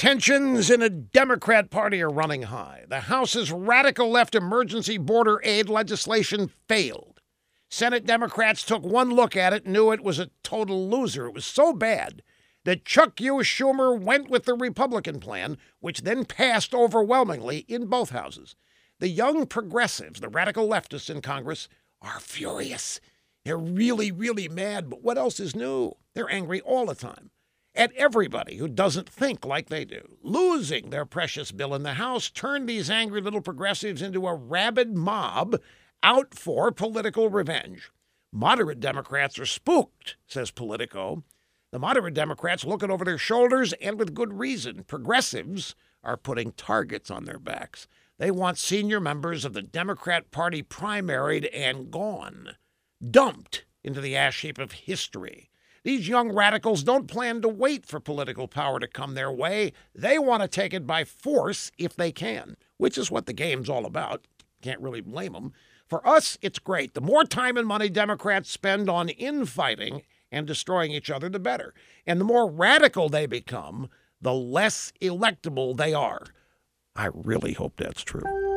Tensions in the Democrat Party are running high. The House's radical left emergency border aid legislation failed. Senate Democrats took one look at it and knew it was a total loser. It was so bad that Chuck U. Schumer went with the Republican plan, which then passed overwhelmingly in both houses. The young progressives, the radical leftists in Congress, are furious. They're really, really mad, but what else is new? They're angry all the time at everybody who doesn't think like they do. Losing their precious bill in the House turned these angry little progressives into a rabid mob out for political revenge. Moderate Democrats are spooked, says Politico. The moderate Democrats looking over their shoulders, and with good reason. Progressives are putting targets on their backs. They want senior members of the Democrat Party primaried and gone, dumped into the ash heap of history. These young radicals don't plan to wait for political power to come their way. They want to take it by force if they can, which is what the game's all about. Can't really blame them. For us, it's great. The more time and money Democrats spend on infighting and destroying each other, the better. And the more radical they become, the less electable they are. I really hope that's true.